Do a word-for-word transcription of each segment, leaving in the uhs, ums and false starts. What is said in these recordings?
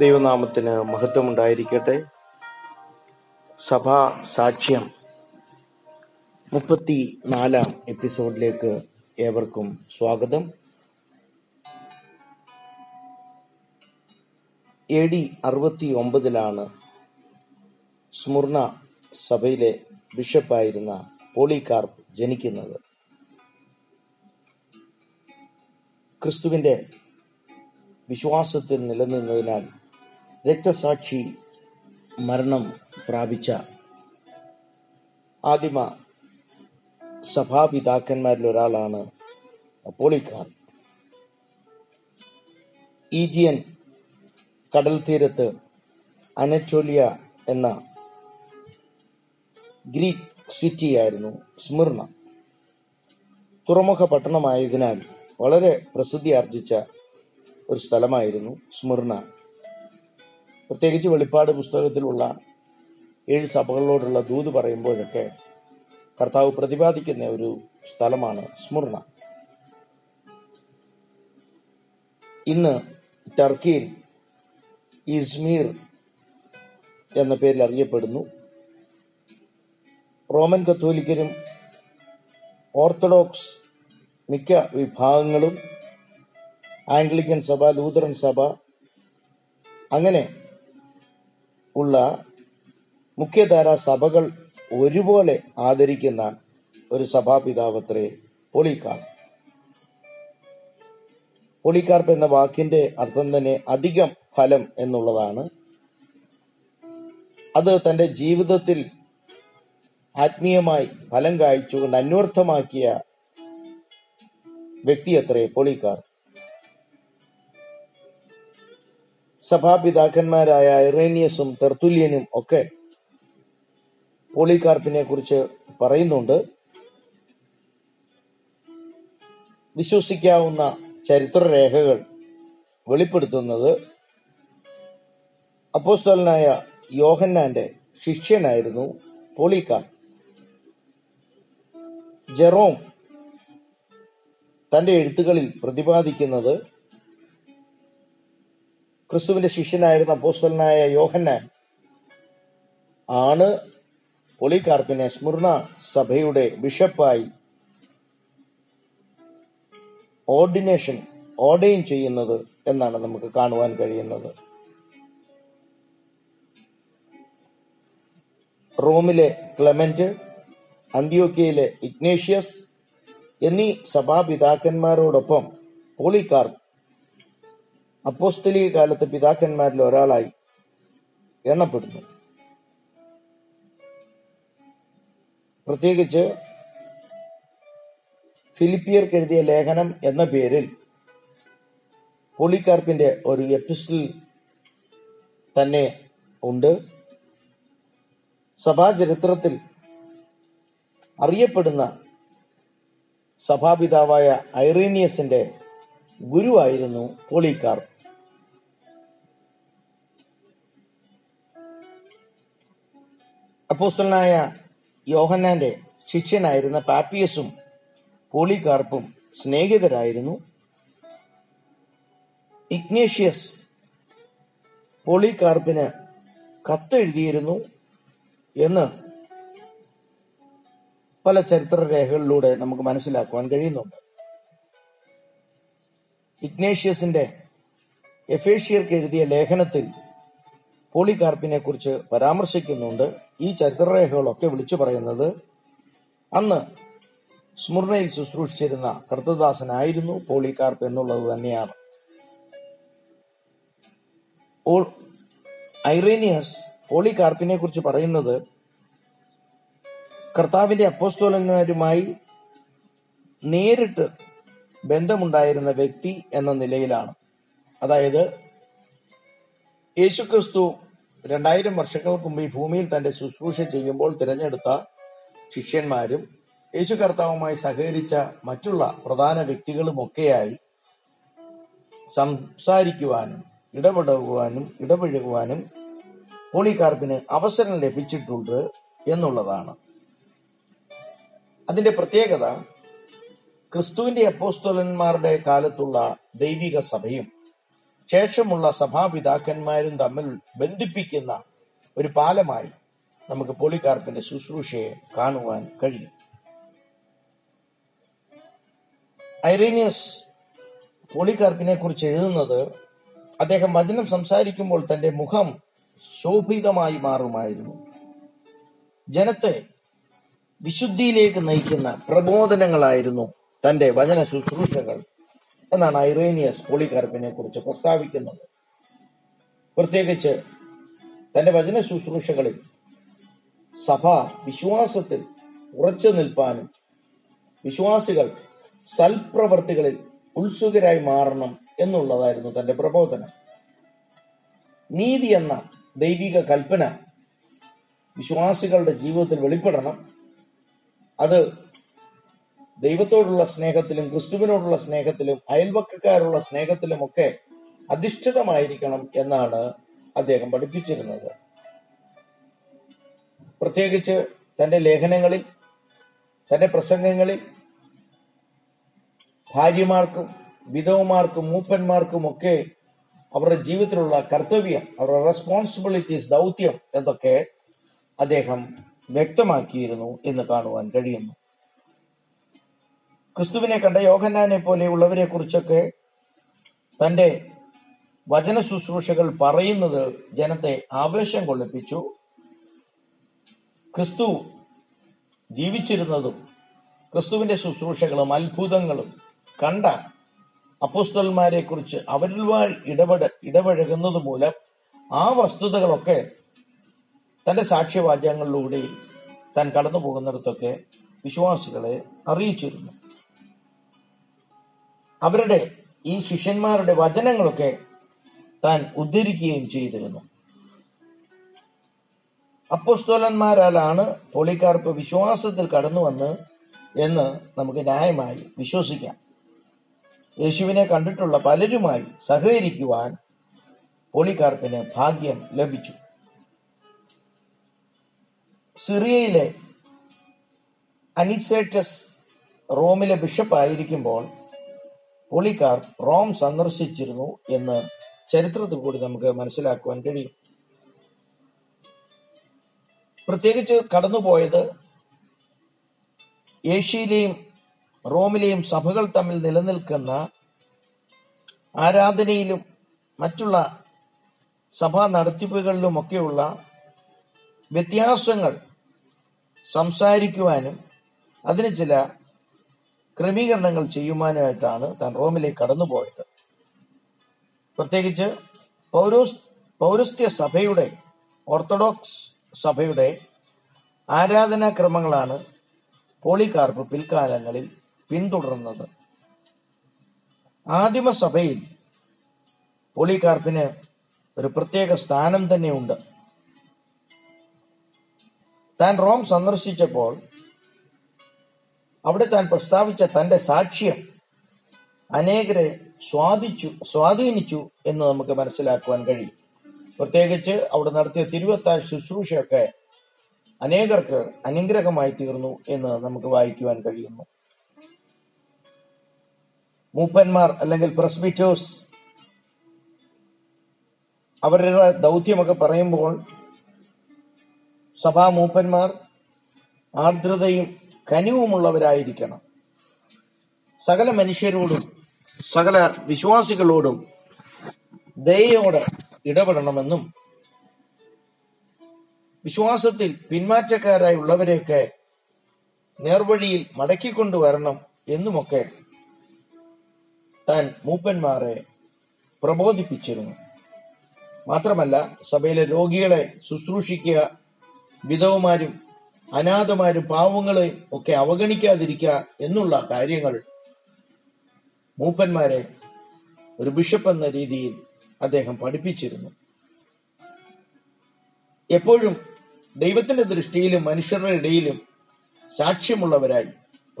ദൈവനാമത്തിന് മഹത്വമുണ്ടായിരിക്കട്ടെ. സഭാ സാക്ഷ്യം മുപ്പത്തി നാലാം എപ്പിസോഡിലേക്ക് ഏവർക്കും സ്വാഗതം. എ ഡി അറുപത്തി ഒമ്പതിലാണ് സ്മുർണ സഭയിലെ ബിഷപ്പായിരുന്ന പോളികാർപ്പ് ജനിക്കുന്നത്. ക്രിസ്തുവിൻ്റെ വിശ്വാസത്തിൽ നിലനിന്നതിനാൽ രക്തസാക്ഷി മരണം പ്രാപിച്ച ആദിമ സഭാപിതാക്കന്മാരിൽ ഒരാളാണ് പോളികാർപ്പ്. ഈജിയൻ കടൽ തീരത്ത് അനറ്റോലിയ എന്ന ഗ്രീക്ക് സിറ്റിയായിരുന്നു സ്മിർണ. തുറമുഖ പട്ടണമായതിനാൽ വളരെ പ്രസിദ്ധി ആർജിച്ച ഒരു സ്ഥലമായിരുന്നു സ്മിർണ. പ്രത്യേകിച്ച് വെളിപ്പാട് പുസ്തകത്തിലുള്ള ഏഴ് സഭകളോടുള്ള ദൂത് പറയുമ്പോഴൊക്കെ കർത്താവ് പ്രതിപാദിക്കുന്ന ഒരു സ്ഥലമാണ് സ്മിർണ. ഇന്ന് ടർക്കിയിൽ ഇസ്മീർ എന്ന പേരിൽ അറിയപ്പെടുന്നു. റോമൻ കത്തോലിക്കരും ഓർത്തഡോക്സ് മിക്ക വിഭാഗങ്ങളും, ആംഗ്ലിക്കൻ സഭ, ലൂതറൻ സഭ, അങ്ങനെ ഉള്ള മുഖ്യധാരാ സഭകൾ ഒരുപോലെ ആദരിക്കുന്ന ഒരു സഭാപിതാവത്രേ പോളികാർപ്പ്. പോളികാർപ്പ് എന്ന വാക്കിന്റെ അർത്ഥം തന്നെ അധികം ഫലം എന്നുള്ളതാണ്. അത് തന്റെ ജീവിതത്തിൽ ആത്മീയമായി ഫലം കായ്ച്ചുകൊണ്ട് അന്വർത്ഥമാക്കിയ വ്യക്തിയത്രേ പോളികാർപ്പ്. സഭാപിതാക്കന്മാരായ ഐറേനിയസും തെർത്തുല്യനും ഒക്കെ പോളികാർപ്പിനെ കുറിച്ച് പറയുന്നുണ്ട്. വിശ്വസിക്കാവുന്ന ചരിത്രരേഖകൾ വെളിപ്പെടുത്തുന്നത് അപ്പോസ്തലനായ യോഹന്നാന്റെ ശിഷ്യനായിരുന്നു പോളികാർപ്പ്. ജെറോം തന്റെ എഴുത്തുകളിൽ പ്രതിപാദിക്കുന്നത് ക്രിസ്തുവിന്റെ ശിഷ്യനായിരുന്ന അപ്പോസ്തലനായ യോഹന്നാൻ ആണ് പോളികാർപ്പിനെ സ്മിർണ സഭയുടെ ബിഷപ്പായി ഓർഡിനേഷൻ ഓർഡൈൻ ചെയ്യുന്നത് എന്നാണ് നമുക്ക് കാണുവാൻ കഴിയുന്നത്. റോമിലെ ക്ലമന്റ്, അന്ത്യോക്യയിലെ ഇഗ്നേഷ്യസ് എന്നീ സഭാപിതാക്കന്മാരോടൊപ്പം പോളികാർപ്പ് അപ്പോസ്തലിക കാലത്തെ പിതാക്കന്മാരിൽ ഒരാളായി എണ്ണപ്പെടുന്നു. പ്രത്യേകിച്ച് ഫിലിപ്പിയർക്ക് എഴുതിയ ലേഖനം എന്ന പേരിൽ പോളികാർപ്പിന്റെ ഒരു എപ്പിസ്റ്റൽ തന്നെ ഉണ്ട്. സഭാചരിത്രത്തിൽ അറിയപ്പെടുന്ന സഭാപിതാവായ ഐറേനിയസിന്റെ ഗുരുവായിരുന്നു പോളികാർപ്പ്. അപ്പോസ്തലനായ യോഹന്നാന്റെ ശിഷ്യനായിരുന്ന പാപ്പിയസും പോളികാർപ്പും സ്നേഹിതരായിരുന്നു. ഇഗ്നേഷ്യസ് പോളികാർപ്പിന് കത്തെഴുതിയിരുന്നു എന്ന് പല ചരിത്രരേഖകളിലൂടെ നമുക്ക് മനസ്സിലാക്കുവാൻ കഴിയുന്നുണ്ട്. ഇഗ്നേഷ്യസിന്റെ എഫേഷ്യർക്ക് എഴുതിയ ലേഖനത്തിൽ പോളികാർപ്പിനെ കുറിച്ച് പരാമർശിക്കുന്നുണ്ട്. ഈ ചരിത്രരേഖകളൊക്കെ വിളിച്ചു പറയുന്നത് അന്ന് സ്മിർണയിൽ ശുശ്രൂഷിച്ചിരുന്ന കർത്തദാസനായിരുന്നു പോളികാർപ്പ് എന്നുള്ളത് തന്നെയാണ്. ഐറേനിയസ് പോളികാർപ്പിനെ കുറിച്ച് പറയുന്നത് കർത്താവിന്റെ അപ്പോസ്തലന്മാരുമായി നേരിട്ട് ബന്ധമുണ്ടായിരുന്ന വ്യക്തി എന്ന നിലയിലാണ്. അതായത് യേശുക്രിസ്തു രണ്ടായിരം വർഷങ്ങൾക്ക് മുമ്പ് ഈ ഭൂമിയിൽ തന്റെ ശുശ്രൂഷ ചെയ്യുമ്പോൾ തിരഞ്ഞെടുത്ത ശിഷ്യന്മാരും യേശു കർത്താവുമായി സഹകരിച്ച മറ്റുള്ള പ്രധാന വ്യക്തികളും ഒക്കെയായി സംസാരിക്കുവാനും ഇടപെടുവാനും ഇടപഴകുവാനും പോളികാർപ്പിന് അവസരം ലഭിച്ചിട്ടുണ്ട് എന്നുള്ളതാണ് അതിന്റെ പ്രത്യേകത. ക്രിസ്തുവിന്റെ അപ്പോസ്തലന്മാരുടെ കാലത്തുള്ള ദൈവിക സഭയും ശേഷമുള്ള സഭാപിതാക്കന്മാരും തമ്മിൽ ബന്ധിപ്പിക്കുന്ന ഒരു പാലമായി നമുക്ക് പോളികാർപ്പിന്റെ ശുശ്രൂഷയെ കാണുവാൻ കഴിയും. ഐറീനിയസ് പോളികാർപ്പിനെ കുറിച്ച് എഴുതുന്നത്, അദ്ദേഹം വചനം സംസാരിക്കുമ്പോൾ തന്റെ മുഖം ശോഭിതമായി മാറുമായിരുന്നു. ജനത്തെ വിശുദ്ധിയിലേക്ക് നയിക്കുന്ന പ്രബോധനങ്ങളായിരുന്നു തന്റെ വചന ശുശ്രൂഷകൾ എന്നാണ് ഐറീനിയസ് പോളികാർപ്പിനെ കുറിച്ച് പ്രസ്താവിക്കുന്നത്. പ്രത്യേകിച്ച് തന്റെ വചന ശുശ്രൂഷകളിൽ സഭ വിശ്വാസത്തിൽ ഉറച്ചു നിൽപ്പാനും വിശ്വാസികൾ സൽപ്രവർത്തികളിൽ ഉത്സുകരായി മാറണം എന്നുള്ളതായിരുന്നു തന്റെ പ്രബോധനം. നീതി എന്ന ദൈവിക കൽപ്പന വിശ്വാസികളുടെ ജീവിതത്തിൽ വെളിപ്പെടണം. അത് ദൈവത്തോടുള്ള സ്നേഹത്തിലും ക്രിസ്തുവിനോടുള്ള സ്നേഹത്തിലും അയൽവക്കക്കാരുള്ള സ്നേഹത്തിലുമൊക്കെ അധിഷ്ഠിതമായിരിക്കണം എന്നാണ് അദ്ദേഹം പഠിപ്പിച്ചിരുന്നത്. പ്രത്യേകിച്ച് തന്റെ ലേഖനങ്ങളിൽ, തന്റെ പ്രസംഗങ്ങളിൽ ഭാര്യമാർക്കും വിധവമാർക്കും മൂപ്പന്മാർക്കും ഒക്കെ അവരുടെ ജീവിതത്തിലുള്ള കർത്തവ്യം, അവരുടെ റെസ്പോൺസിബിലിറ്റീസ്, ദൗത്യം എന്നൊക്കെ അദ്ദേഹം വ്യക്തമാക്കിയിരുന്നു എന്ന് കാണുവാൻ കഴിയുന്നു. ക്രിസ്തുവിനെ കണ്ട യോഹന്നാനെ പോലെയുള്ളവരെ കുറിച്ചൊക്കെ തന്റെ വചന ശുശ്രൂഷകൾ പറയുന്നത് ജനത്തെ ആവേശം കൊള്ളിപ്പിച്ചു. ക്രിസ്തു ജീവിച്ചിരുന്നതും ക്രിസ്തുവിന്റെ ശുശ്രൂഷകളും അത്ഭുതങ്ങളും കണ്ട അപ്പോസ്തലന്മാരെ കുറിച്ച് അവരിൽ ഇടപെട ഇടപഴകുന്നത് മൂലം ആ വസ്തുതകളൊക്കെ തന്റെ സാക്ഷ്യവാചകങ്ങളിലൂടെ താൻ കടന്നു പോകുന്നിടത്തൊക്കെ വിശ്വാസികളെ അറിയിച്ചിരുന്നു. അവരുടെ ഈ ശിഷ്യന്മാരുടെ വചനങ്ങളൊക്കെ താൻ ഉദ്ധരിക്കുകയും ചെയ്തിരുന്നു. അപ്പോസ്തലന്മാരാലാണ് പോളികാർപ്പ് വിശ്വാസത്തിൽ കടന്നു വന്ന് എന്ന് നമുക്ക് ന്യായമായി വിശ്വസിക്കാം. യേശുവിനെ കണ്ടിട്ടുള്ള പലരുമായി സഹകരിക്കുവാൻ പോളികാർപ്പിന് ഭാഗ്യം ലഭിച്ചു. സിറിയയിലെ അനിസെറ്റസ് റോമിലെ ബിഷപ്പായിരിക്കുമ്പോൾ പോളികാർപ്പ് റോം സന്ദർശിച്ചിരുന്നു എന്ന് ചരിത്രത്തിൽ കൂടി നമുക്ക് മനസ്സിലാക്കുവാൻ കഴിയും. പ്രത്യേകിച്ച് കടന്നുപോയത് ഏഷ്യയിലെയും റോമിലെയും സഭകൾ തമ്മിൽ നിലനിൽക്കുന്ന ആരാധനയിലും മറ്റുള്ള സഭാ നടത്തിപ്പുകളിലുമൊക്കെയുള്ള വ്യത്യാസങ്ങൾ സംസാരിക്കുവാനും അതിന് ചില ക്രമീകരണങ്ങൾ ചെയ്യുവാനുമായിട്ടാണ് താൻ റോമിലേക്ക് കടന്നുപോയത്. പ്രത്യേകിച്ച് പൗരോസ് പൗരസ്ത്യ സഭയുടെ, ഓർത്തഡോക്സ് സഭയുടെ ആരാധനാക്രമങ്ങളാണ് പോളികാർപ്പ് പിൽക്കാലങ്ങളിൽ പിന്തുടർന്നത്. ആദിമസഭയിൽ പോളികാർപ്പിന് ഒരു പ്രത്യേക സ്ഥാനം തന്നെയുണ്ട്. താൻ റോം സന്ദർശിച്ചപ്പോൾ അവിടെ താൻ പ്രസ്താവിച്ച തന്റെ സാക്ഷ്യം അനേകരെ സ്വാധീനിച്ചു സ്വാധീനിച്ചു എന്ന് നമുക്ക് മനസ്സിലാക്കുവാൻ കഴിയും. പ്രത്യേകിച്ച് അവിടെ നടത്തിയ തിരുവത്താഴ ശുശ്രൂഷയൊക്കെ അനേകർക്ക് അനുഗ്രഹമായി തീർന്നു എന്ന് നമുക്ക് വായിക്കുവാൻ കഴിയുന്നു. മൂപ്പന്മാർ അല്ലെങ്കിൽ പ്രസ്ബിറ്റേഴ്സ് അവരുടെ ദൗത്യമൊക്കെ പറയുമ്പോൾ സഭാ മൂപ്പന്മാർ ആർദ്രതയും കനിവുമുള്ളവരായിരിക്കണം. സകല മനുഷ്യരോടും സകല വിശ്വാസികളോടും ദയയോട് ഇടപെടണമെന്നും വിശ്വാസത്തിൽ പിന്മാറ്റക്കാരായുള്ളവരെയൊക്കെ നേർവഴിയിൽ മടക്കിക്കൊണ്ടുവരണം എന്നുമൊക്കെ താൻ മൂപ്പന്മാരെ പ്രബോധിപ്പിച്ചിരുന്നു. മാത്രമല്ല, സഭയിലെ രോഗികളെ ശുശ്രൂഷിക്കുക, വിധവമാരും അനാഥമാരും പാവങ്ങളെയും ഒക്കെ അവഗണിക്കാതിരിക്കുക എന്നുള്ള കാര്യങ്ങൾ മൂപ്പന്മാരെ ഒരു ബിഷപ്പ് എന്ന രീതിയിൽ അദ്ദേഹം പഠിപ്പിച്ചിരുന്നു. എപ്പോഴും ദൈവത്തിന്റെ ദൃഷ്ടിയിലും മനുഷ്യരുടെ ഇടയിലും സാക്ഷ്യമുള്ളവരായി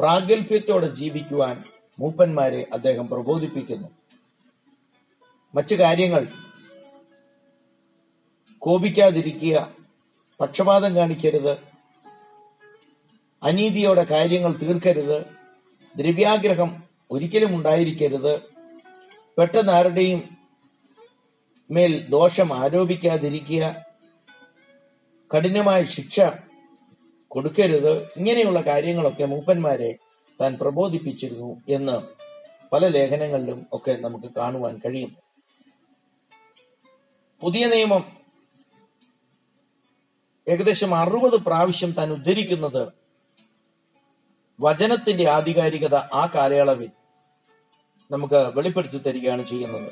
പ്രാഗൽഭ്യത്തോടെ ജീവിക്കുവാൻ മൂപ്പന്മാരെ അദ്ദേഹം പ്രബോധിപ്പിക്കുന്നു. മറ്റു കാര്യങ്ങൾ കോപിക്കാതിരിക്കുക, പക്ഷപാതം കാണിക്കരുത്, അനീതിയോടെ കാര്യങ്ങൾ തീർക്കരുത്, ദ്രവ്യാഗ്രഹം ഒരിക്കലും ഉണ്ടായിരിക്കരുത്, പെട്ടെന്ന് ആരുടെയും മേൽ ദോഷം ആരോപിക്കാതിരിക്കുക, കഠിനമായ ശിക്ഷ കൊടുക്കരുത്, ഇങ്ങനെയുള്ള കാര്യങ്ങളൊക്കെ മൂപ്പന്മാരെ താൻ പ്രബോധിപ്പിച്ചിരുന്നു എന്ന് പല ലേഖനങ്ങളിലും ഒക്കെ നമുക്ക് കാണുവാൻ കഴിയുന്നു. പുതിയ നിയമം ഏകദേശം അറുപത് പ്രാവശ്യം താൻ ഉദ്ധരിക്കുന്നത് വചനത്തിന്റെ ആധികാരികത ആ കാലയളവിൽ നമുക്ക് വെളിപ്പെടുത്തി തരികയാണ് ചെയ്യുന്നത്.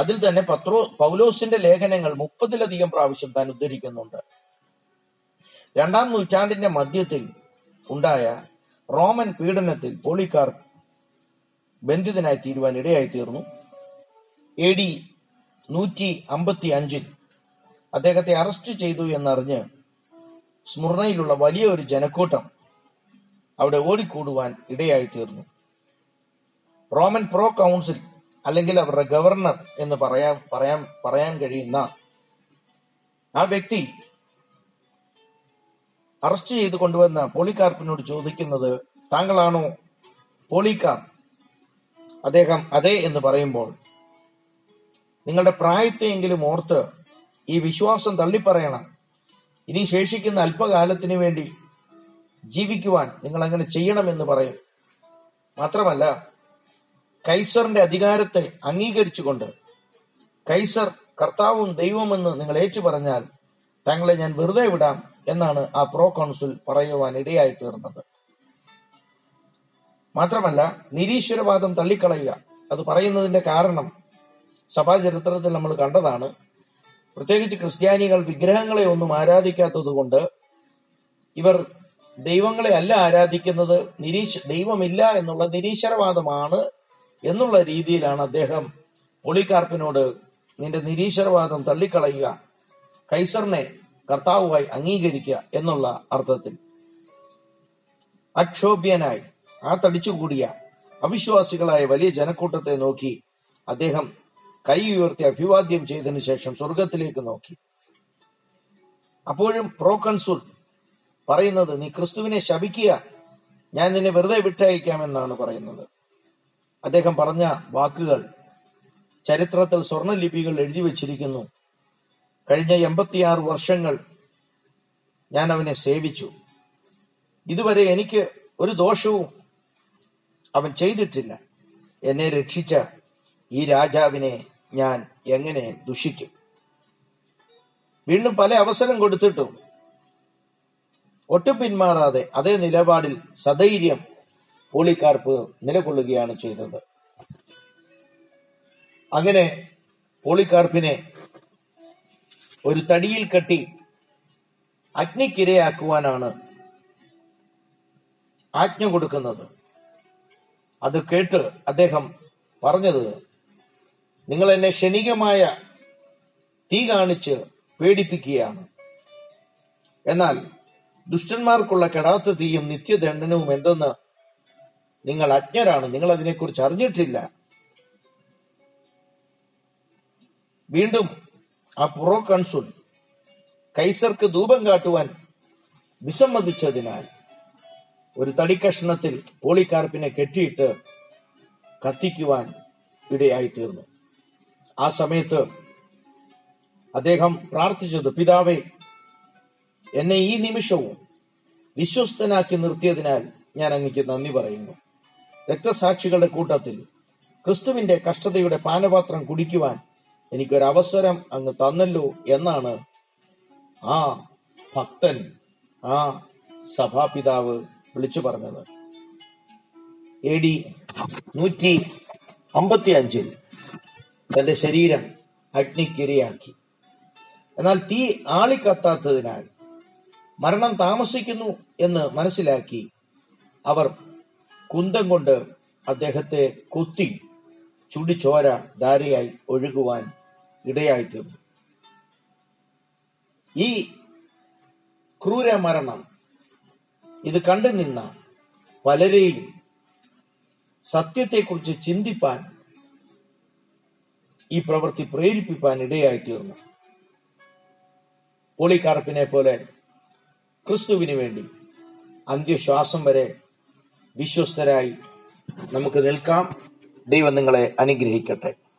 അതിൽ തന്നെ പത്രോ പൗലോസിന്റെ ലേഖനങ്ങൾ മുപ്പതിലധികം പ്രാവശ്യം താൻ ഉദ്ധരിക്കുന്നുണ്ട്. രണ്ടാം നൂറ്റാണ്ടിന്റെ മധ്യത്തിൽ ഉണ്ടായ റോമൻ പീഡനത്തിൽ പോളികാർപ്പ് ബന്ധിതനായി തീരുവാൻ ഇടയായി തീർന്നു. എ ഡി നൂറ്റി അമ്പത്തി അഞ്ചിൽ അദ്ദേഹത്തെ അറസ്റ്റ് ചെയ്തു എന്നറിഞ്ഞ് സ്മുർണയിലുള്ള വലിയൊരു ജനക്കൂട്ടം അവിടെ ഓടിക്കൂടുവാൻ ഇടയായി തീർന്നു. റോമൻ പ്രോ കൗൺസിൽ അല്ലെങ്കിൽ അവരുടെ ഗവർണർ എന്ന് പറയാൻ പറയാൻ പറയാൻ കഴിയുന്ന ആ വ്യക്തി അറസ്റ്റ് ചെയ്ത് കൊണ്ടുവന്ന പോളികാർപ്പിനോട് ചോദിക്കുന്നത്, താങ്കളാണോ പോളികാർപ്പ്? അദ്ദേഹം അതെ എന്ന് പറയുമ്പോൾ, നിങ്ങളുടെ പ്രായത്തെയെങ്കിലും ഓർത്ത് ഈ വിശ്വാസം തള്ളിപ്പറയണം, ഇനി ശേഷിക്കുന്ന അല്പകാലത്തിനു വേണ്ടി ജീവിക്കുവാൻ നിങ്ങൾ അങ്ങനെ ചെയ്യണമെന്ന് പറയും. മാത്രമല്ല, കൈസറിന്റെ അധികാരത്തെ അംഗീകരിച്ചുകൊണ്ട് കൈസർ കർത്താവും ദൈവമെന്ന് നിങ്ങൾ ഏറ്റു പറഞ്ഞാൽ താങ്കളെ ഞാൻ വെറുതെ വിടാം എന്നാണ് ആ പ്രോ കൗൺസിൽ പറയുവാൻ ഇടയായി തീർന്നത്. മാത്രമല്ല, നിരീശ്വരവാദം തള്ളിക്കളയുക, അത് പറയുന്നതിന്റെ കാരണം സഭാചരിത്രത്തിൽ നമ്മൾ കണ്ടതാണ്. പ്രത്യേകിച്ച് ക്രിസ്ത്യാനികൾ വിഗ്രഹങ്ങളെ ഒന്നും ആരാധിക്കാത്തത് കൊണ്ട് ഇവർ ദൈവങ്ങളെ അല്ല ആരാധിക്കുന്നത്, നിരീശ് ദൈവമില്ല എന്നുള്ള നിരീശ്വരവാദമാണ് എന്നുള്ള രീതിയിലാണ് അദ്ദേഹം പോളികാർപ്പിനോട് നിന്റെ നിരീശ്വരവാദം തള്ളിക്കളയുക, കൈസറിനെ കർത്താവുമായി അംഗീകരിക്കുക എന്നുള്ള അർത്ഥത്തിൽ അക്ഷോഭ്യനായി ആ തടിച്ചുകൂടിയ അവിശ്വാസികളായ വലിയ ജനക്കൂട്ടത്തെ നോക്കി അദ്ദേഹം കൈ ഉയർത്തി അഭിവാദ്യം ചെയ്തതിനു ശേഷം സ്വർഗത്തിലേക്ക് നോക്കി. അപ്പോഴും പ്രോകൺസുൾ പറയുന്നത്, നീ ക്രിസ്തുവിനെ ശപിക്കുക, ഞാൻ നിന്നെ വെറുതെ വിട്ടയക്കാമെന്നാണ് പറയുന്നത്. അദ്ദേഹം പറഞ്ഞ വാക്കുകൾ ചരിത്രത്തിൽ സ്വർണ്ണ ലിപികൾ എഴുതി വച്ചിരിക്കുന്നു. കഴിഞ്ഞ എൺപത്തിയാറ് വർഷങ്ങൾ ഞാൻ അവനെ സേവിച്ചു, ഇതുവരെ എനിക്ക് ഒരു ദോഷവും അവൻ ചെയ്തിട്ടില്ല, എന്നെ രക്ഷിച്ച ഈ രാജാവിനെ ഞാൻ എങ്ങനെ ദുഷിക്കും? വീണ്ടും പല അവസരം കൊടുത്തിട്ടും ഒട്ടും പിന്മാറാതെ അതേ നിലപാടിൽ സധൈര്യം പോളികാർപ്പ് നിലകൊള്ളുകയാണ് ചെയ്തത്. അങ്ങനെ പോളികാർപ്പിനെ ഒരു തടിയിൽ കെട്ടി അഗ്നിക്കിരയാക്കുവാനാണ് ആജ്ഞ കൊടുക്കുന്നത്. അത് കേട്ട് അദ്ദേഹം പറഞ്ഞത്, നിങ്ങൾ എന്നെ ക്ഷണികമായ തീ കാണിച്ച് പേടിപ്പിക്കുകയാണ്, എന്നാൽ ദുഷ്ടന്മാർക്കുള്ള കെടാത്ത തീയും നിത്യദണ്ഡനവും എന്തെന്ന് നിങ്ങൾ അജ്ഞരാണ്, നിങ്ങൾ അതിനെക്കുറിച്ച് അറിഞ്ഞിട്ടില്ല. വീണ്ടും ആ പ്രോ കൺസുൽ കൈസർക്ക് ധൂപം കാട്ടുവാൻ വിസമ്മതിച്ചതിനാൽ ഒരു തടിക്കഷ്ണത്തിൽ പോളികാർപ്പിനെ കെട്ടിയിട്ട് കത്തിക്കുവാൻ ഇടയായി തീർന്നു. ആ സമയത്ത് അദ്ദേഹം പ്രാർത്ഥിച്ചത്, പിതാവേ, എന്നെ ഈ നിമിഷവും വിശ്വസ്തനാക്കി നിർത്തിയതിനാൽ ഞാൻ അങ്ങക്ക് നന്ദി പറയുന്നു. രക്തസാക്ഷികളുടെ കൂട്ടത്തിൽ ക്രിസ്തുവിന്റെ കഷ്ടതയുടെ പാനപാത്രം കുടിക്കുവാൻ എനിക്കൊരവസരം അങ്ങ് തന്നല്ലോ എന്നാണ് ആ ഭക്തൻ, ആ സഭാപിതാവ് വിളിച്ചു പറഞ്ഞത്. എ ഡി നൂറ്റി അമ്പത്തി അഞ്ചിൽ തന്റെ ശരീരം അഗ്നിക്കിരയാക്കി. എന്നാൽ തീ ആളിക്കത്താത്തതിനാൽ മരണം താമസിക്കുന്നു എന്ന് മനസ്സിലാക്കി അവർ കുന്തം കൊണ്ട് അദ്ദേഹത്തെ കുത്തി ചുടിച്ചോര ധാരയായി ഒഴുകുവാൻ ഇടയായി തീർന്നു. ഈ ക്രൂര മരണം ഇത് കണ്ടു നിന്ന പലരെയും സത്യത്തെക്കുറിച്ച് ചിന്തിപ്പാൻ ഈ പ്രവൃത്തി പ്രേരിപ്പിപ്പാൻ ഇടയായി തീർന്നു. പോളികാർപ്പിനെ പോലെ ക്രിസ്തുവിന് വേണ്ടി അന്ത്യശ്വാസം വരെ വിശ്വസ്തരായി നമുക്ക് നിൽക്കാം. ദൈവം നിങ്ങളെ അനുഗ്രഹിക്കട്ടെ.